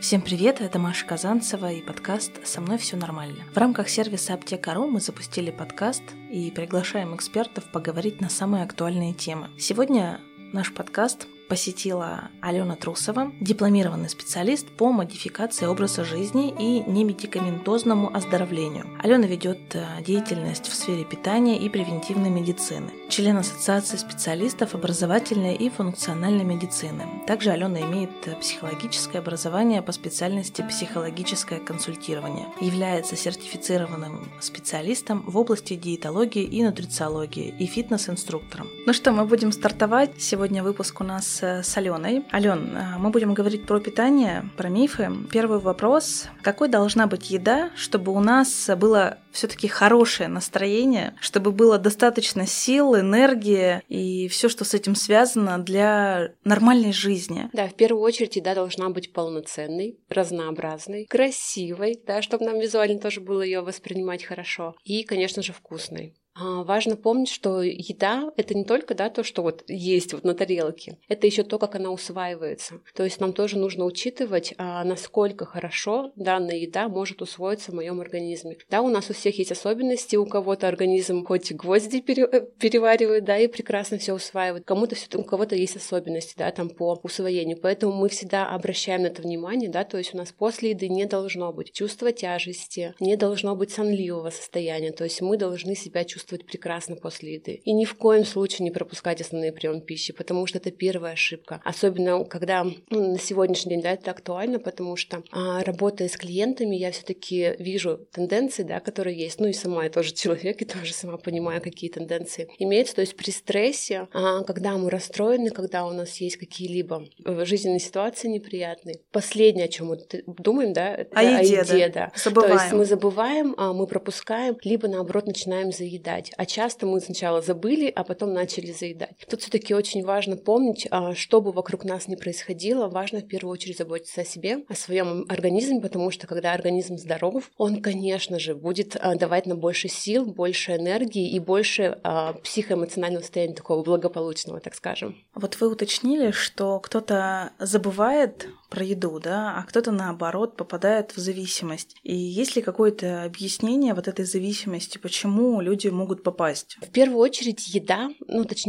Всем привет, это Маша Казанцева и подкаст «Со мной все нормально». В рамках сервиса Аптека.ру мы запустили подкаст и приглашаем экспертов поговорить на самые актуальные темы. Сегодня наш подкаст посетила Алена Трусова, дипломированный специалист по модификации образа жизни и немедикаментозному оздоровлению. Алена ведет деятельность в сфере питания и превентивной медицины, член Ассоциации специалистов образовательной и функциональной медицины. Также Алена имеет психологическое образование по специальности психологическое консультирование, является сертифицированным специалистом в области диетологии и нутрициологии и фитнес-инструктором. Ну что, мы будем стартовать. Сегодня выпуск у нас с Аленой. Ален, мы будем говорить про питание, про мифы. Первый вопрос. Какой должна быть еда, чтобы у нас было все-таки хорошее настроение, чтобы было достаточно сил, энергии и все, что с этим связано для нормальной жизни? Да, в первую очередь еда должна быть полноценной, разнообразной, красивой, да, чтобы нам визуально тоже было ее воспринимать хорошо, и, конечно же, вкусной. Важно помнить, что еда — это не только то, что есть на тарелке, это еще то, как она усваивается. То есть нам тоже нужно учитывать, насколько хорошо данная еда может усвоиться в моем организме. Да, у нас у всех есть особенности, у кого-то организм хоть гвозди переваривает, да, и прекрасно все усваивает. У кого-то есть особенности, да, там по усвоению. Поэтому мы всегда обращаем на это внимание, да, то есть у нас после еды не должно быть чувства тяжести, не должно быть сонливого состояния. То есть мы должны себя чувствовать прекрасно после еды. И ни в коем случае не пропускать основные приемы пищи, потому что это первая ошибка. Особенно, когда на сегодняшний день, да, это актуально, потому что работая с клиентами, я все-таки вижу тенденции, да, которые есть. Ну и сама я тоже человек, и тоже сама понимаю, какие тенденции имеются. То есть при стрессе, когда мы расстроены, когда у нас есть какие-либо жизненные ситуации неприятные, последнее, о чем мы думаем, да, это о еде. Да. Забываем. То есть мы забываем, мы пропускаем, либо наоборот начинаем заедать. А часто мы сначала забыли, а потом начали заедать. Тут все-таки очень важно помнить, что бы вокруг нас ни происходило, важно в первую очередь заботиться о себе, о своем организме, потому что когда организм здоров, он, конечно же, будет давать нам больше сил, больше энергии и больше психоэмоционального состояния такого благополучного, так скажем. Вот вы уточнили, что кто-то забывает про еду, да, а кто-то, наоборот, попадает в зависимость. И есть ли какое-то объяснение этой зависимости, почему люди могут попасть? В первую очередь еда,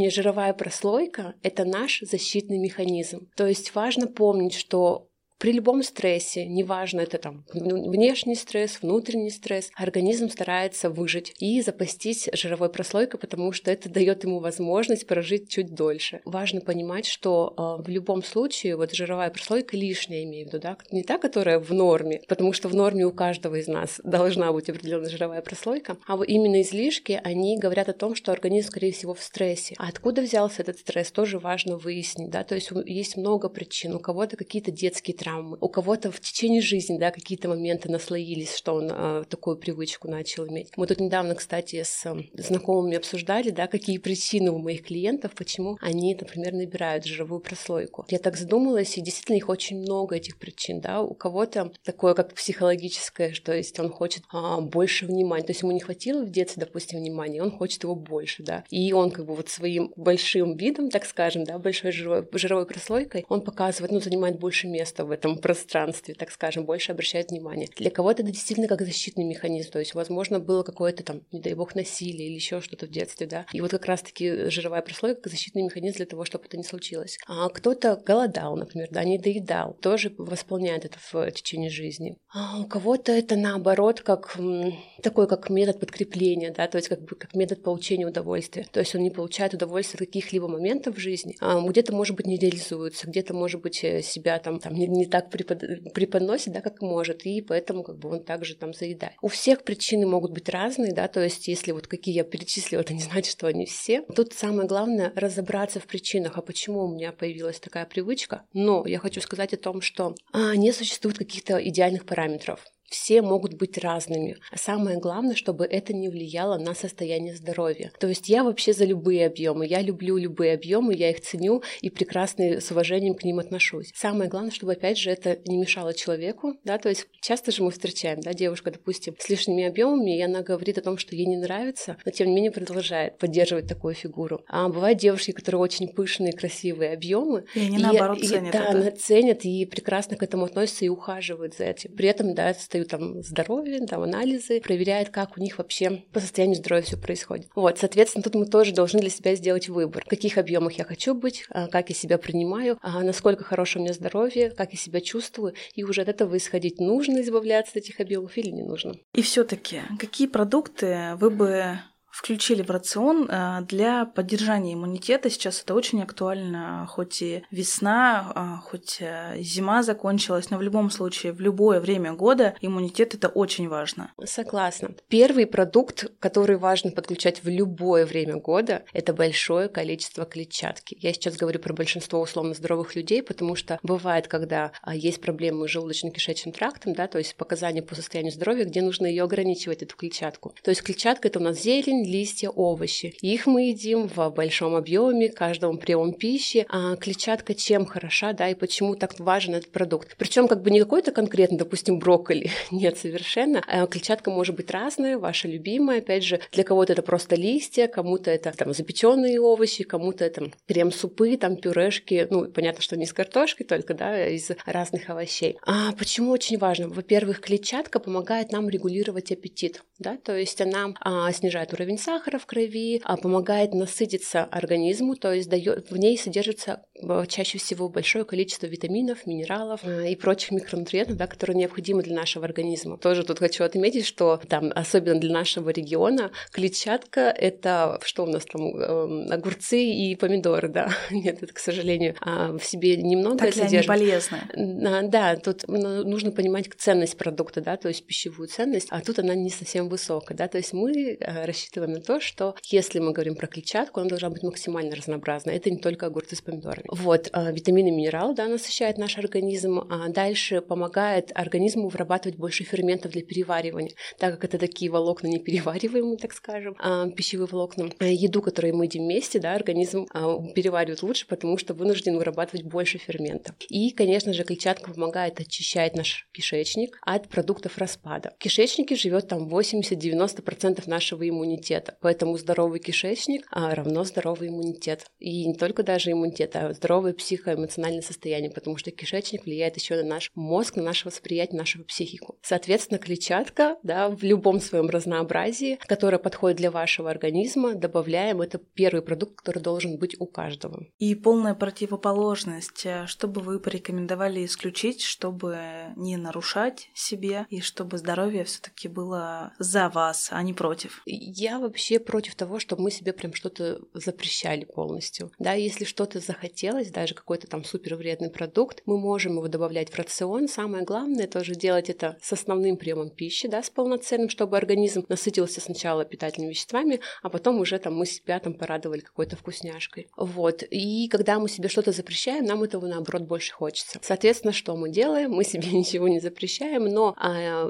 жировая прослойка, это наш защитный механизм. То есть важно помнить, что при любом стрессе, неважно, это внешний стресс, внутренний стресс, организм старается выжить и запастись жировой прослойкой, потому что это дает ему возможность прожить чуть дольше. Важно понимать, что в любом случае жировая прослойка лишняя, имею в виду, да, не та, которая в норме, потому что в норме у каждого из нас должна быть определенная жировая прослойка, а именно излишки, они говорят о том, что организм, скорее всего, в стрессе. А откуда взялся этот стресс, тоже важно выяснить, да, то есть есть много причин, у кого-то какие-то детские травмы, у кого-то в течение жизни, да, какие-то моменты наслоились, что он такую привычку начал иметь. Мы тут недавно, кстати, с знакомыми обсуждали, да, какие причины у моих клиентов, почему они, например, набирают жировую прослойку. Я так задумалась, и действительно их очень много, этих причин, да. У кого-то такое, как психологическое, что есть он хочет больше внимания, то есть ему не хватило в детстве, допустим, внимания, он хочет его больше, да. И он своим большим видом, так скажем, да, большой жировой прослойкой, он показывает, занимает больше места в этом пространстве, так скажем, больше обращает внимание. Для кого-то это действительно как защитный механизм, то есть, возможно, было какое-то не дай бог, насилие или еще что-то в детстве, да, и как раз-таки жировая прослойка как защитный механизм для того, чтобы это не случилось. А кто-то голодал, например, да, не доедал, тоже восполняет это в течение жизни. А у кого-то это, наоборот, как метод подкрепления, да, то есть как метод получения удовольствия, то есть он не получает удовольствия от каких-либо моментов в жизни, где-то, может быть, не реализуется, где-то, может быть, себя не так преподносит, да, как может, и поэтому он также заедает. У всех причины могут быть разные, да, то есть если какие я перечислила, это не значит, что они все. Тут самое главное разобраться в причинах, а почему у меня появилась такая привычка. Но я хочу сказать о том, что не существует каких-то идеальных параметров. все могут быть разными. А самое главное, чтобы это не влияло на состояние здоровья. То есть я вообще за любые объемы. Я люблю любые объемы, я их ценю и прекрасно с уважением к ним отношусь. Самое главное, чтобы, опять же, это не мешало человеку. Да? То есть часто же мы встречаем, да, девушка, допустим, с лишними объемами, и она говорит о том, что ей не нравится, но тем не менее продолжает поддерживать такую фигуру. А бывают девушки, которые очень пышные, красивые объемы. И они наоборот ценят это. Да, она ценит и прекрасно к этому относится и ухаживает за этим. При этом, да, отстают там здоровье, там анализы, проверяет, как у них вообще по состоянию здоровья все происходит. Вот, соответственно, тут мы тоже должны для себя сделать выбор, в каких объемах я хочу быть, как я себя принимаю, насколько хорошее у меня здоровье, как я себя чувствую, и уже от этого исходить, нужно избавляться от этих объемов или не нужно. И все-таки, какие продукты вы бы включили в рацион для поддержания иммунитета? Сейчас это очень актуально, хоть и весна, хоть зима закончилась, но в любом случае, в любое время года иммунитет — это очень важно. Согласна. Первый продукт, который важно подключать в любое время года, это большое количество клетчатки. Я сейчас говорю про большинство условно здоровых людей, потому что бывает, когда есть проблемы с желудочно-кишечным трактом, да, то есть показания по состоянию здоровья, где нужно ее ограничивать, эту клетчатку. То есть клетчатка — это у нас зелень, листья, овощи. Их мы едим в большом объеме, каждому приём пищи. А клетчатка чем хороша, да, и почему так важен этот продукт? Причем как бы не какой-то конкретно, допустим, брокколи. Нет, совершенно. Клетчатка может быть разная, ваша любимая. Опять же, для кого-то это просто листья, кому-то это там запеченные овощи, кому-то это крем-супы, там пюрешки. Ну, понятно, что не из картошки только, да, из разных овощей. А почему очень важно? Во-первых, клетчатка помогает нам регулировать аппетит, да, то есть она снижает уровень сахара в крови, помогает насытиться организму, то есть в ней содержится чаще всего большое количество витаминов, минералов и прочих микронутриентов, да, которые необходимы для нашего организма. Тоже тут хочу отметить, что там, особенно для нашего региона, клетчатка — это что у нас там, огурцы и помидоры, да? Нет, это, к сожалению, в себе немного так содержит. Так ли они полезны? Да, тут нужно понимать ценность продукта, да, то есть пищевую ценность, а тут она не совсем высокая, да, то есть мы рассчитываем на то, что если мы говорим про клетчатку, она должна быть максимально разнообразна. Это не только огурцы с помидорами. Вот, витамины и минералы, да, насыщает наш организм. Дальше помогает организму вырабатывать больше ферментов для переваривания, так как это такие волокна неперевариваемые, так скажем, пищевые волокна. Еду, которую мы едим вместе, да, организм переваривает лучше, потому что вынужден вырабатывать больше ферментов. И, конечно же, клетчатка помогает очищать наш кишечник от продуктов распада. В кишечнике живет там 80-90% нашего иммунитета, поэтому здоровый кишечник равно здоровый иммунитет. И не только даже иммунитет, а здоровое психоэмоциональное состояние, потому что кишечник влияет еще на наш мозг, на наше восприятие, на нашу психику. Соответственно, клетчатка, да, в любом своем разнообразии, которое подходит для вашего организма, добавляем. Это первый продукт, который должен быть у каждого. И полная противоположность. Что бы вы порекомендовали исключить, чтобы не нарушать себе и чтобы здоровье все-таки было за вас, а не против? Я вообще против того, чтобы мы себе прям что-то запрещали полностью. Да, если что-то захотелось, даже какой-то там супервредный продукт, мы можем его добавлять в рацион. Самое главное тоже делать это с основным приемом пищи, да, с полноценным, чтобы организм насытился сначала питательными веществами, а потом уже там мы себя там порадовали какой-то вкусняшкой. Вот. И когда мы себе что-то запрещаем, нам этого наоборот больше хочется. Соответственно, что мы делаем? Мы себе ничего не запрещаем, но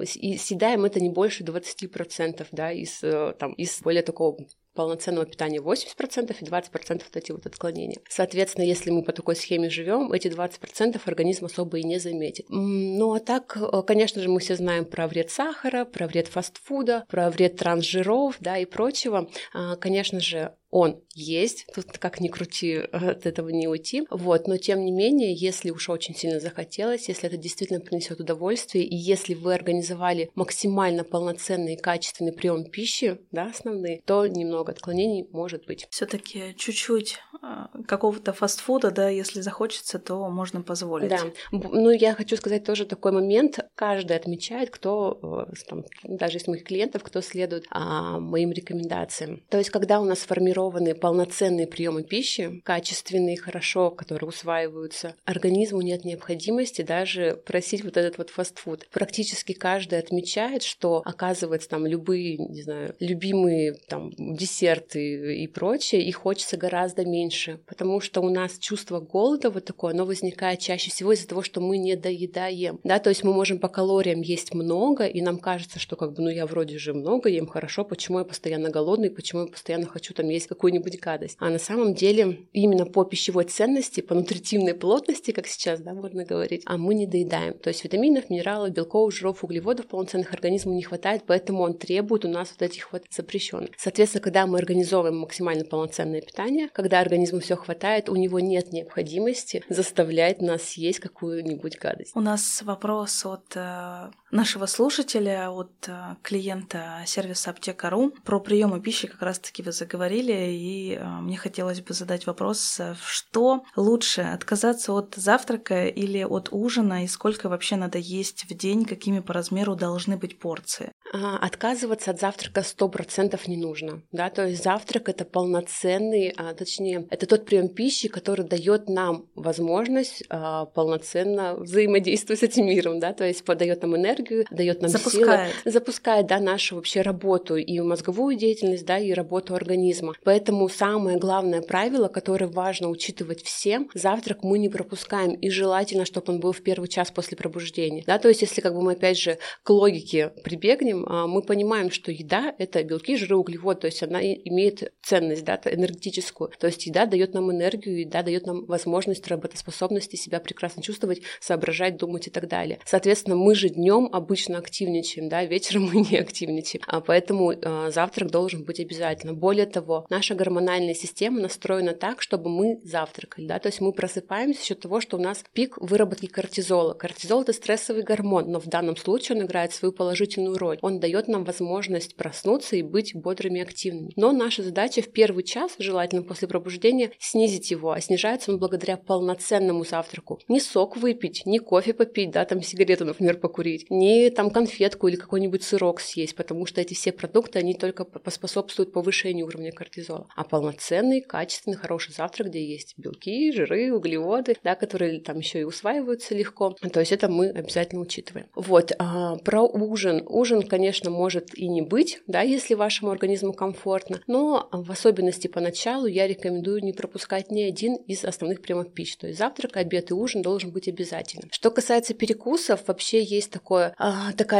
съедаем это не больше 20%, да, из более такого полноценного питания 80% и 20% вот эти вот отклонения. Соответственно, если мы по такой схеме живем, эти 20% организм особо и не заметит. Ну а так, конечно же, мы все знаем про вред сахара, про вред фастфуда, про вред трансжиров, да, и прочего. Конечно же, он есть, тут как ни крути, от этого не уйти, вот, но тем не менее, если уж очень сильно захотелось, если это действительно принесет удовольствие, и если вы организовали максимально полноценный и качественный прием пищи, да, основные, то немного отклонений может быть. Все-таки чуть-чуть какого-то фастфуда, да, если захочется, то можно позволить. Да, ну я хочу сказать тоже такой момент, каждый отмечает, кто, там, даже из моих клиентов, кто следует моим рекомендациям. То есть, когда у нас формируется полноценные приемы пищи, качественные, хорошо, которые усваиваются, организму нет необходимости даже просить вот этот вот фастфуд. Практически каждый отмечает, что, оказывается, там любые, не знаю, любимые там десерты и прочее, и хочется гораздо меньше. меньше, потому что у нас чувство голода вот такое, оно возникает чаще всего из-за того, что мы не доедаем, да, то есть мы можем по калориям есть много, и нам кажется, что как бы, ну я вроде же много ем, хорошо, почему я постоянно голодный, почему я постоянно хочу там есть какую-нибудь гадость, а на самом деле именно по пищевой ценности, по нутритивной плотности, как сейчас, да, можно говорить, а мы не доедаем, то есть витаминов, минералов, белков, жиров, углеводов полноценных организму не хватает, поэтому он требует у нас вот этих вот запрещенных. Соответственно, когда мы организовываем максимально полноценное питание, когда организму все хватает, у него нет необходимости заставлять нас есть какую-нибудь гадость. У нас вопрос от нашего слушателя, от клиента сервиса Аптека.ру. Про приемы пищи как раз-таки вы заговорили, и мне хотелось бы задать вопрос, что лучше, отказаться от завтрака или от ужина, и сколько вообще надо есть в день, какими по размеру должны быть порции? Отказываться от завтрака 100% не нужно, да, то есть завтрак — это полноценный, точнее, это тот прием пищи, который дает нам возможность полноценно взаимодействовать с этим миром, да, то есть подает нам энергию, дает нам силы, запускает, да, нашу вообще работу и мозговую деятельность, да, и работу организма. Поэтому самое главное правило, которое важно учитывать всем, завтрак мы не пропускаем, и желательно, чтобы он был в первый час после пробуждения, да, то есть если как бы мы опять же к логике прибегнем, мы понимаем, что еда — это белки, жиры, углеводы, то есть она имеет ценность, да, энергетическую, то есть еда дает нам энергию, еда дает нам возможность работоспособности, себя прекрасно чувствовать, соображать, думать и так далее. Соответственно, мы же днем обычно активничаем, да, вечером мы не активничаем, поэтому завтрак должен быть обязательно. Более того, наша гормональная система настроена так, чтобы мы завтракали, да, то есть мы просыпаемся за счет того, что у нас пик выработки кортизола. Кортизол — это стрессовый гормон, но в данном случае он играет свою положительную роль. Он дает нам возможность проснуться и быть бодрыми и активными. Но наша задача в первый час, желательно после пробуждения, снизить его, а снижается он благодаря полноценному завтраку. Не сок выпить, не кофе попить, да, там сигарету, например, покурить, не там конфетку или какой-нибудь сырок съесть, потому что эти все продукты, они только поспособствуют повышению уровня кортизола. А полноценный, качественный, хороший завтрак, где есть белки, жиры, углеводы, да, которые там еще и усваиваются легко. То есть это мы обязательно учитываем. Вот, про ужин. Ужин, конечно, может и не быть, да, если вашему организму комфортно, но в особенности поначалу я рекомендую не пропускать ни один из основных приемов пищи, то есть завтрак, обед и ужин должен быть обязательным. Что касается перекусов, вообще есть такая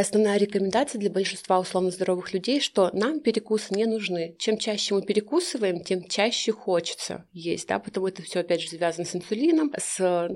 основная рекомендация для большинства условно здоровых людей, что нам перекусы не нужны. Чем чаще мы перекусываем, тем чаще хочется есть, да, потому это все опять же связано с инсулином, с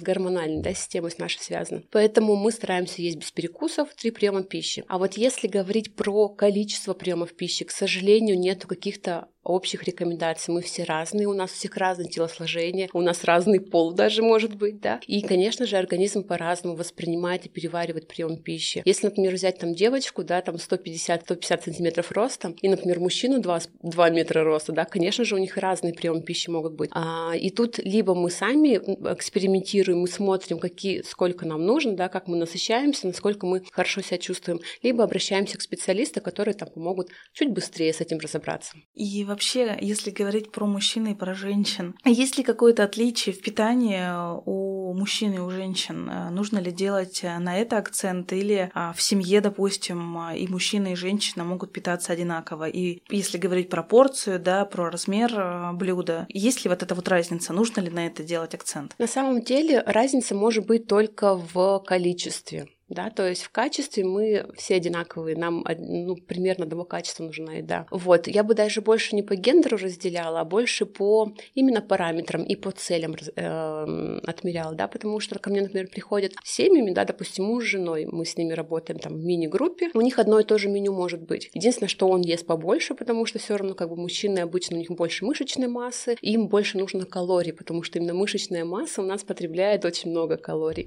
гормональной, да, системой с нашей связано. Поэтому мы стараемся есть без перекусов 3 приема пищи. А вот если говорить про количество приемов пищи, к сожалению, нету каких-то общих рекомендаций. Мы все разные, у нас у всех разное телосложение, у нас разный пол даже может быть, да. И, конечно же, организм по-разному воспринимает и переваривает прием пищи. Если, например, взять там девочку, да, там 150-150 сантиметров роста, и, например, мужчину 2 метра роста, да, конечно же, у них разные приемы пищи могут быть. И тут либо мы сами экспериментируем, мы смотрим, сколько нам нужно, да, как мы насыщаемся, насколько мы хорошо себя чувствуем, либо обращаемся к специалисту, которые там помогут чуть быстрее с этим разобраться. И вообще, если говорить про мужчин и про женщин, есть ли какое-то отличие в питании у мужчин и у женщин? Нужно ли делать на это акцент? Или в семье, допустим, и мужчина, и женщина могут питаться одинаково? И если говорить про порцию, да, про размер блюда, есть ли вот эта вот разница? Нужно ли на это делать акцент? На самом деле разница может быть только в количестве. Да, то есть в качестве мы все одинаковые, нам примерно одного качества нужна еда. Вот, я бы даже больше не по гендеру разделяла, а больше по именно параметрам и по целям отмеряла, да, потому что ко мне, например, приходят с семьями, да, допустим, муж с женой, мы с ними работаем там в мини-группе, у них одно и то же меню может быть. Единственное, что он ест побольше, потому что все равно как бы мужчины обычно, у них больше мышечной массы, им больше нужно калорий, потому что именно мышечная масса у нас потребляет очень много калорий.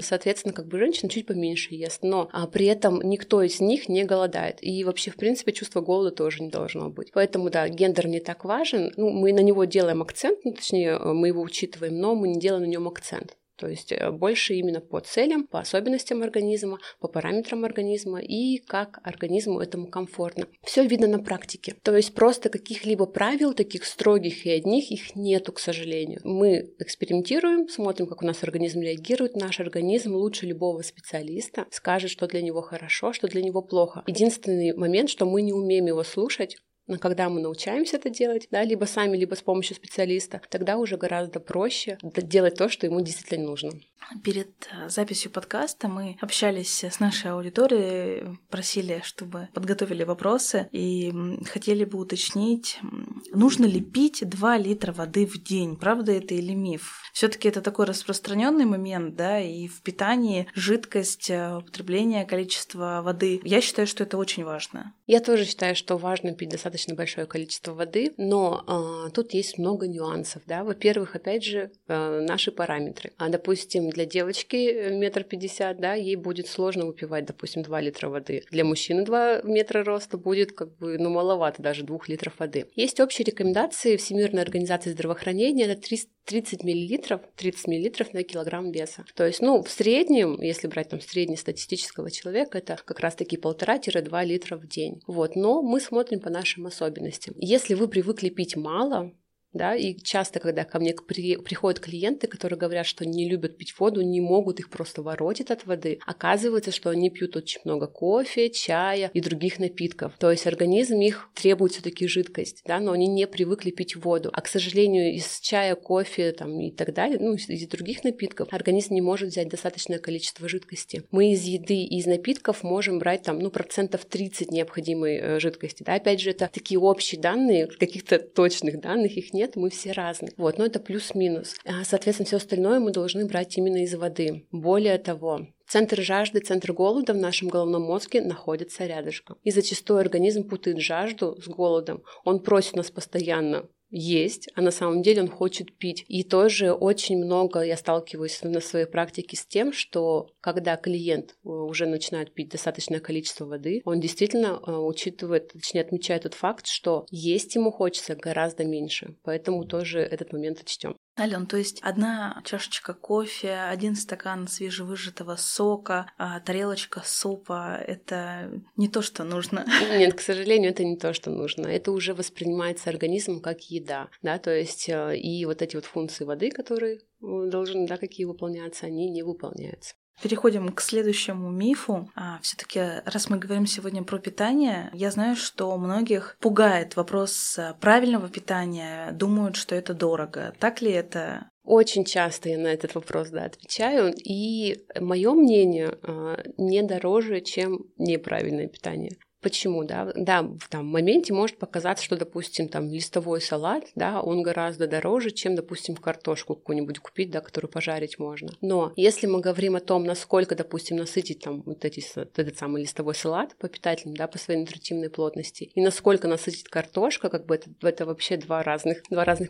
Соответственно, как бы женщина чуть меньше ест, но при этом никто из них не голодает, и вообще, в принципе, чувство голода тоже не должно быть. Поэтому, да, гендер не так важен, мы на него делаем акцент, точнее, мы его учитываем, но мы не делаем на нем акцент. То есть больше именно по целям, по особенностям организма, по параметрам организма и как организму этому комфортно. Все видно на практике. То есть просто каких-либо правил, таких строгих и одних, их нету, к сожалению. Мы экспериментируем, смотрим, как у нас организм реагирует. Наш организм лучше любого специалиста скажет, что для него хорошо, что для него плохо. Единственный момент, что мы не умеем его слушать, Но когда мы научаемся это делать, да, либо сами, либо с помощью специалиста, тогда уже гораздо проще делать то, что ему действительно нужно. Перед записью подкаста мы общались с нашей аудиторией, просили, чтобы подготовили вопросы и хотели бы уточнить, нужно ли пить 2 литра воды в день, правда это или миф? Все-таки это такой распространенный момент, да, и в питании жидкость, употребление, количество воды. Я считаю, что это очень важно. Я тоже считаю, что важно пить достаточно большое количество воды, но тут есть много нюансов, да. Во-первых, опять же, наши параметры. Допустим, для девочки 1,50 м, да, ей будет сложно выпивать, допустим, 2 литра воды. Для мужчины 2 метра роста будет маловато даже 2 литров воды. Есть общие рекомендации Всемирной организации здравоохранения, это 30 мл на килограмм веса. То есть, в среднем, если брать среднестатистического человека, это как раз-таки 1,5-2 литра в день. Вот, но мы смотрим по нашим особенностям. Если вы привыкли пить мало, да, и часто, когда ко мне приходят клиенты, которые говорят, что не любят пить воду, не могут, их просто воротит от воды, оказывается, что они пьют очень много кофе, чая и других напитков. То есть организм их требует все-таки жидкость, да, но они не привыкли пить воду. А, к сожалению, из чая, кофе и так далее, из других напитков организм не может взять достаточное количество жидкости. Мы из еды и из напитков можем брать 30% необходимой жидкости. Да. Опять же, это такие общие данные, каких-то точных данных их нет. Мы все разные. Вот, но это плюс-минус. Соответственно, все остальное мы должны брать именно из воды. Более того, центр жажды, центр голода в нашем головном мозге находится рядышком. И зачастую организм путает жажду с голодом. Он просит нас постоянно есть, а на самом деле он хочет пить. И тоже очень много я сталкиваюсь на своей практике с тем, что когда клиент уже начинает пить достаточное количество воды, он действительно отмечает тот факт, что есть ему хочется гораздо меньше. Поэтому тоже этот момент учтем. Алён, то есть 1 чашечка кофе, 1 стакан свежевыжатого сока, тарелочка супа — это не то, что нужно? Нет, к сожалению, это не то, что нужно. Это уже воспринимается организмом как еда, да, то есть и эти функции воды, которые должны, да, какие выполняться, они не выполняются. Переходим к следующему мифу. Все-таки, раз мы говорим сегодня про питание, я знаю, что многих пугает вопрос правильного питания, думают, что это дорого. Так ли это? Очень часто я на этот вопрос, да, отвечаю, и мое мнение, не дороже, чем неправильное питание. Почему, да? Да, в моменте может показаться, что, допустим, листовой салат, да, он гораздо дороже, чем, допустим, картошку какую-нибудь купить, да, которую пожарить можно. Но если мы говорим о том, насколько, допустим, насытить этот самый листовой салат по питательным, да, по своей нутритивной плотности, и насколько насытить картошка, это вообще два разных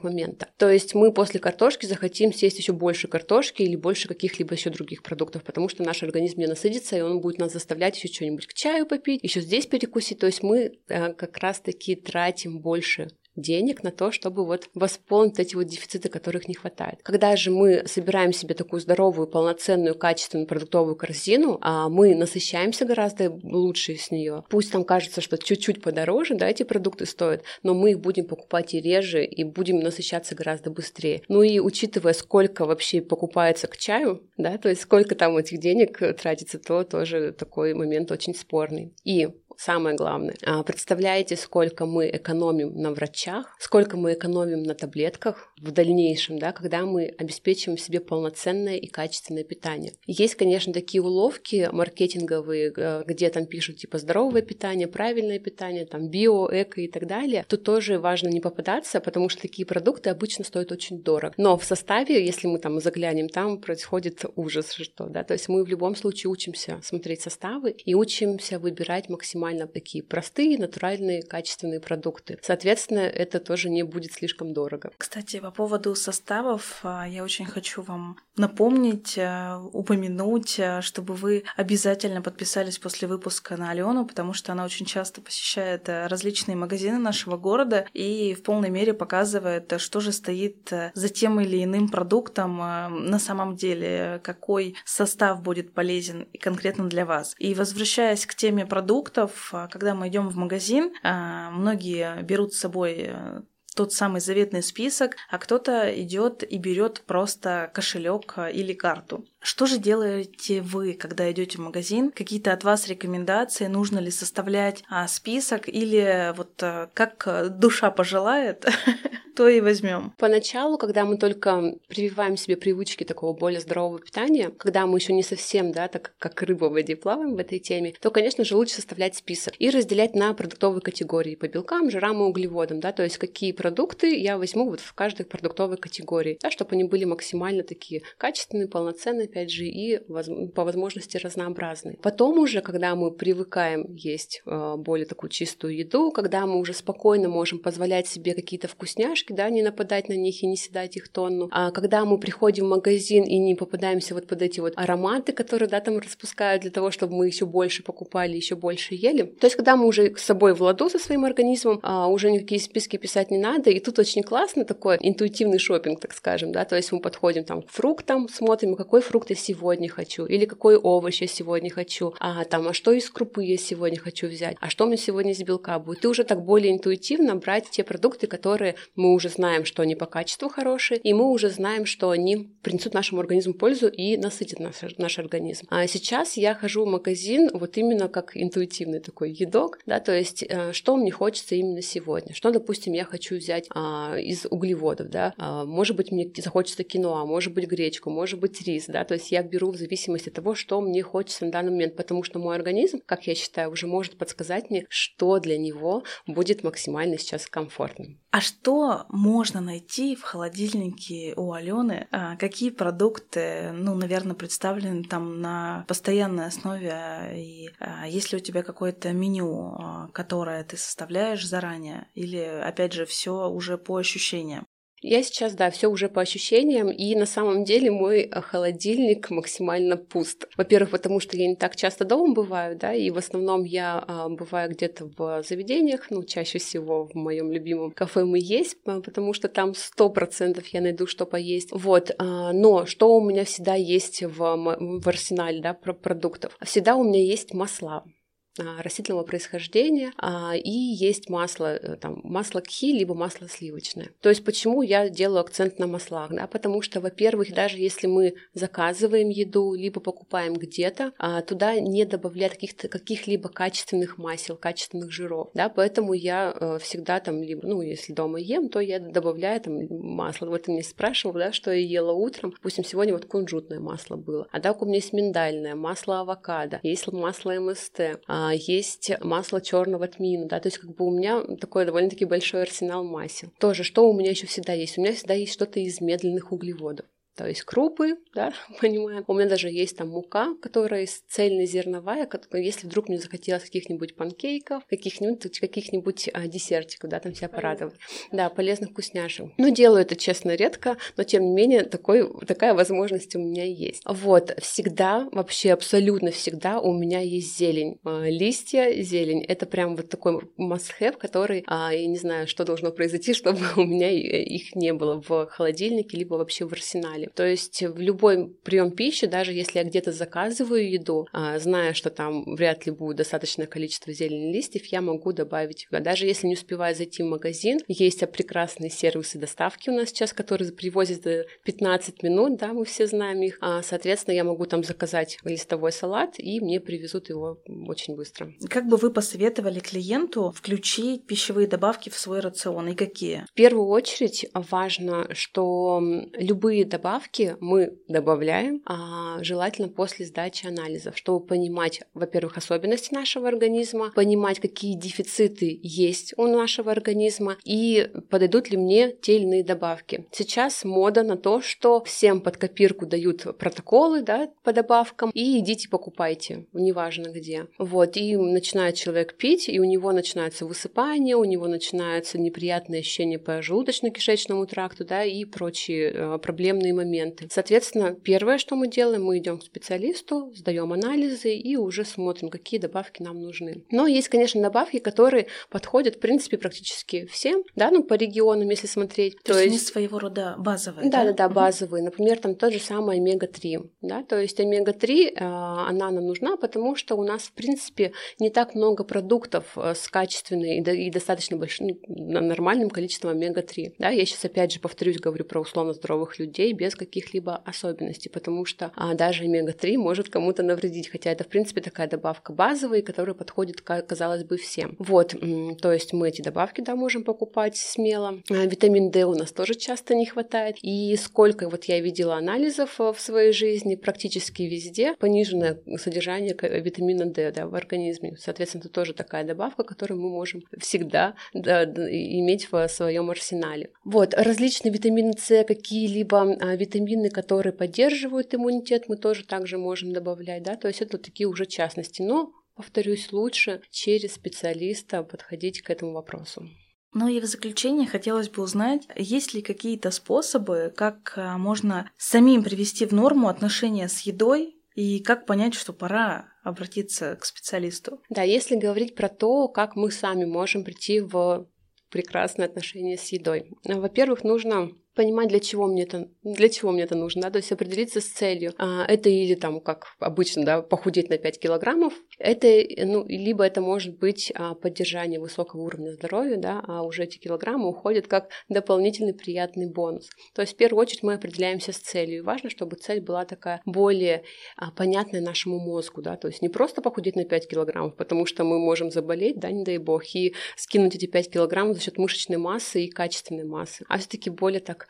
момента. То есть мы после картошки захотим съесть еще больше картошки или больше каких-либо еще других продуктов, потому что наш организм не насытится, и он будет нас заставлять еще что-нибудь к чаю попить, еще здесь перекусить, то есть мы как раз-таки тратим больше денег на то, чтобы восполнить эти дефициты, которых не хватает. Когда же мы собираем себе такую здоровую, полноценную, качественную продуктовую корзину, мы насыщаемся гораздо лучше с нее. Пусть кажется, что чуть-чуть подороже, да, эти продукты стоят, но мы их будем покупать и реже, и будем насыщаться гораздо быстрее. И учитывая, сколько вообще покупается к чаю, да, то есть сколько этих денег тратится, то тоже такой момент очень спорный. И самое главное, представляете, сколько мы экономим на врачах, сколько мы экономим на таблетках в дальнейшем, да, когда мы обеспечиваем себе полноценное и качественное питание. Есть, конечно, такие уловки маркетинговые, где пишут здоровое питание, правильное питание, био, эко и так далее. Тут тоже важно не попадаться, потому что такие продукты обычно стоят очень дорого. Но в составе, если мы заглянем, там происходит ужас, что, да, то есть мы в любом случае учимся смотреть составы и учимся выбирать максимально такие простые, натуральные, качественные продукты. Соответственно, это тоже не будет слишком дорого. Кстати, по поводу составов, я очень хочу вам напомнить, упомянуть, чтобы вы обязательно подписались после выпуска на Алену, потому что она очень часто посещает различные магазины нашего города и в полной мере показывает, что же стоит за тем или иным продуктом на самом деле, какой состав будет полезен и конкретно для вас. И возвращаясь к теме продуктов, когда мы идем в магазин, многие берут с собой тот самый заветный список, а кто-то идет и берет просто кошелек или карту. Что же делаете вы, когда идете в магазин? Какие-то от вас рекомендации? Нужно ли составлять список? Или вот как душа пожелает, то и возьмем. Поначалу, когда мы только прививаем себе привычки такого более здорового питания, когда мы еще не совсем, так как рыба в воде плаваем в этой теме, то, конечно же, лучше составлять список и разделять на продуктовые категории по белкам, жирам и углеводам, то есть какие продукты я возьму вот в каждой продуктовой категории, чтобы они были максимально такие качественные, полноценные, опять же, и по возможности разнообразные. Потом уже, когда мы привыкаем есть более такую чистую еду, когда мы уже спокойно можем позволять себе какие-то вкусняшки, не нападать на них и не съедать их тонну. А когда мы приходим в магазин и не попадаемся вот под эти вот ароматы, которые, там распускают для того, чтобы мы еще больше покупали, еще больше ели. То есть, когда мы уже с собой в ладу со своим организмом, уже никакие списки писать не надо. И тут очень классно такой интуитивный шопинг, так скажем, То есть, мы подходим к фруктам, смотрим, какой фрукт я сегодня хочу, или какой овощ я сегодня хочу, а что из крупы я сегодня хочу взять, а что у меня сегодня из белка будет. И уже так более интуитивно брать те продукты, которые мы уже знаем, что они по качеству хорошие, и мы уже знаем, что они принесут нашему организму пользу и насытят наш организм. А сейчас я хожу в магазин вот именно как интуитивный такой едок, то есть что мне хочется именно сегодня, что, допустим, я хочу взять из углеводов, может быть, мне захочется киноа, может быть, гречку, может быть, рис, то есть я беру в зависимости от того, что мне хочется на данный момент, потому что мой организм, как я считаю, уже может подсказать мне, что для него будет максимально сейчас комфортным. А что можно найти в холодильнике у Алены? Какие продукты, наверное, представлены там на постоянной основе? И есть ли у тебя какое-то меню, которое ты составляешь заранее? Или, опять же, все уже по ощущениям? Я сейчас, все уже по ощущениям, и на самом деле мой холодильник максимально пуст. Во-первых, потому что я не так часто дома бываю, и в основном я бываю где-то в заведениях, чаще всего в моем любимом кафе «Мы есть», потому что там 100% я найду, что поесть. Но что у меня всегда есть в арсенале, продуктов? Всегда у меня есть масла растительного происхождения, и есть масло кхи, либо масло сливочное. То есть почему я делаю акцент на маслах? Потому что, во-первых, даже если мы заказываем еду, либо покупаем где-то, туда не добавляют каких-либо качественных масел, качественных жиров. Поэтому я всегда либо, если дома ем, то я добавляю масло. Вот ты меня спрашивал, что я ела утром. Допустим, сегодня вот кунжутное масло было. А так у меня есть миндальное, масло авокадо, есть масло МСТ, есть масло черного тмина, то есть у меня такой довольно-таки большой арсенал масел. Тоже, что у меня еще всегда есть? У меня всегда есть что-то из медленных углеводов. То есть крупы, понимаем. У меня даже есть мука, которая цельнозерновая, если вдруг мне захотелось каких-нибудь панкейков, каких-нибудь десертиков, себя порадовать. Полезных вкусняшек. Делаю это, честно, редко, но, тем не менее, такая возможность у меня есть. Всегда, вообще абсолютно всегда у меня есть зелень. Листья, зелень. Это прям вот такой must-have, который, я не знаю, что должно произойти, чтобы у меня их не было в холодильнике, либо вообще в арсенале. То есть в любой прием пищи, даже если я где-то заказываю еду, зная, что там вряд ли будет достаточное количество зелени и листьев, я могу добавить. Даже если не успеваю зайти в магазин, есть прекрасные сервисы доставки у нас сейчас, которые привозят 15 минут, мы все знаем их. Соответственно, я могу заказать листовой салат, и мне привезут его очень быстро. Как бы вы посоветовали клиенту включить пищевые добавки в свой рацион, и какие? В первую очередь важно, что любые добавки мы добавляем, желательно после сдачи анализов, чтобы понимать, во-первых, особенности нашего организма, понимать, какие дефициты есть у нашего организма и подойдут ли мне те или иные добавки. Сейчас мода на то, что всем под копирку дают протоколы по добавкам, и идите покупайте, неважно где. И начинает человек пить, и у него начинаются высыпания, у него начинаются неприятные ощущения по желудочно-кишечному тракту, и прочие проблемные моменты. Соответственно, первое, что мы делаем, мы идем к специалисту, сдаем анализы и уже смотрим, какие добавки нам нужны. Но есть, конечно, добавки, которые подходят, в принципе, практически всем, по регионам, если смотреть. То есть они своего рода базовые. Базовые. Например, тот же самый омега-3. То есть омега-3, она нам нужна, потому что у нас, в принципе, не так много продуктов с качественной и достаточно большим, нормальным количеством омега-3. Я сейчас, опять же, повторюсь, говорю про условно здоровых людей без без каких-либо особенностей, потому что даже омега-3 может кому-то навредить, хотя это, в принципе, такая добавка базовая, которая подходит, казалось бы, всем. Вот, то есть мы эти добавки, да, можем покупать смело. Витамин D у нас тоже часто не хватает, и сколько вот я видела анализов в своей жизни, практически везде пониженное содержание витамина D, да, в организме. Соответственно, это тоже такая добавка, которую мы можем всегда, да, иметь в своем арсенале. Вот, различные витамины С, какие-либо витамины, которые поддерживают иммунитет, мы тоже также можем добавлять, да, то есть это такие уже частности, но, повторюсь, лучше через специалиста подходить к этому вопросу. Ну и в заключение хотелось бы узнать, есть ли какие-то способы, как можно самим привести в норму отношения с едой и как понять, что пора обратиться к специалисту? Да, если говорить про то, как мы сами можем прийти в прекрасные отношения с едой. Во-первых, нужно понимать, для чего мне это нужно, да? То есть определиться с целью. Это или там, как обычно, да, похудеть на 5 килограммов, это, ну, либо это может быть поддержание высокого уровня здоровья, да, а уже эти килограммы уходят как дополнительный приятный бонус. То есть в первую очередь мы определяемся с целью, и важно, чтобы цель была такая более понятная нашему мозгу, да, то есть не просто похудеть на 5 килограммов, потому что мы можем заболеть, да, не дай бог, и скинуть эти 5 килограммов за счет мышечной массы и качественной массы, а все-таки более так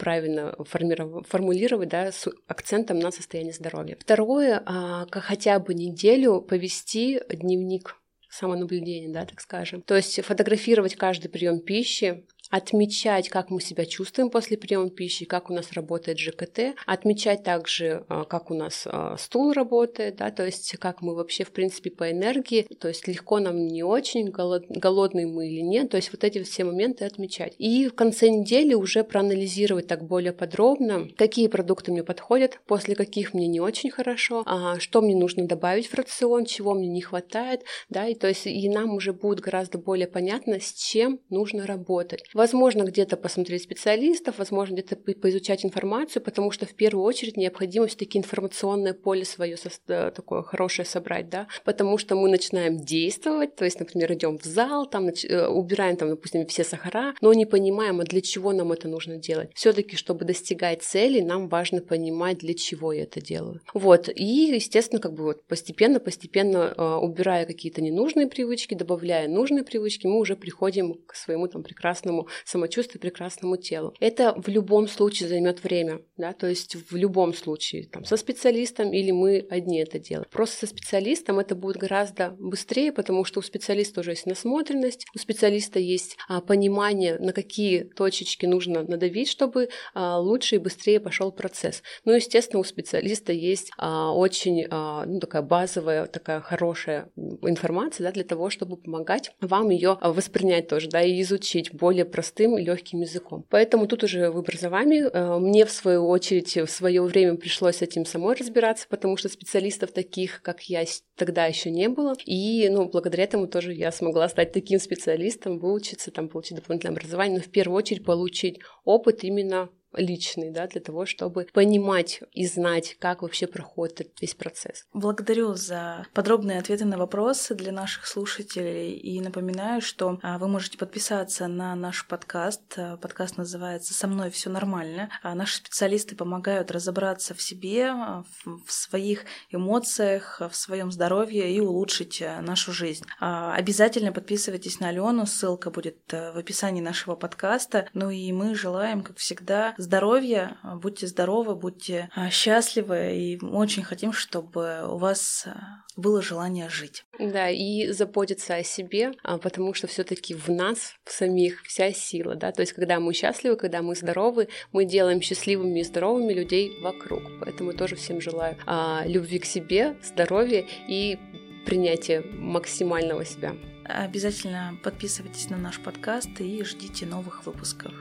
правильно формулировать, да, с акцентом на состояние здоровья. Второе, хотя бы неделю повести дневник самонаблюдения, да, так скажем. То есть фотографировать каждый прием пищи, отмечать, как мы себя чувствуем после приема пищи, как у нас работает ЖКТ, отмечать также, как у нас стул работает, да, то есть как мы вообще, в принципе, по энергии, то есть легко нам, не очень, голодные мы или нет, то есть вот эти все моменты отмечать. И в конце недели уже проанализировать так более подробно, какие продукты мне подходят, после каких мне не очень хорошо, что мне нужно добавить в рацион, чего мне не хватает, да, и то есть и нам уже будет гораздо более понятно, с чем нужно работать. Возможно, где-то посмотреть специалистов, возможно, где-то поизучать информацию, потому что в первую очередь необходимо все-таки информационное поле свое такое хорошее собрать, да, потому что мы начинаем действовать, то есть, например, идем в зал, там убираем, там, допустим, все сахара, но не понимаем, а для чего нам это нужно делать. Все-таки, чтобы достигать цели, нам важно понимать, для чего я это делаю. Вот, и, естественно, как бы вот постепенно, убирая какие-то ненужные привычки, добавляя нужные привычки, мы уже приходим к своему там прекрасному самочувствию, прекрасному телу. Это в любом случае займет время, да, то есть в любом случае, там, со специалистом или мы одни это делаем. Просто со специалистом это будет гораздо быстрее, потому что у специалиста уже есть насмотренность, у специалиста есть понимание, на какие точечки нужно надавить, чтобы лучше и быстрее пошел процесс. Ну, естественно, у специалиста есть очень такая базовая, такая хорошая информация, да, для того, чтобы помогать вам ее воспринять тоже, да, и изучить более простым и легким языком. Поэтому тут уже выбор за вами. Мне, в свою очередь, в свое время пришлось с этим самой разбираться, потому что специалистов таких, как я, тогда еще не было. И, ну, благодаря этому тоже я смогла стать таким специалистом, выучиться, там, получить дополнительное образование, но в первую очередь получить опыт именно личный, да, для того, чтобы понимать и знать, как вообще проходит весь процесс. Благодарю за подробные ответы на вопросы для наших слушателей и напоминаю, что вы можете подписаться на наш подкаст. Подкаст называется «Со мной все нормально». Наши специалисты помогают разобраться в себе, в своих эмоциях, в своем здоровье и улучшить нашу жизнь. Обязательно подписывайтесь на Алену, ссылка будет в описании нашего подкаста. Ну и мы желаем, как всегда, здоровья, будьте здоровы, будьте счастливы, и мы очень хотим, чтобы у вас было желание жить. Да, и заботиться о себе, потому что все-таки в нас, в самих, вся сила, да, то есть когда мы счастливы, когда мы здоровы, мы делаем счастливыми и здоровыми людей вокруг, поэтому тоже всем желаю любви к себе, здоровья и принятия максимального себя. Обязательно подписывайтесь на наш подкаст и ждите новых выпусков.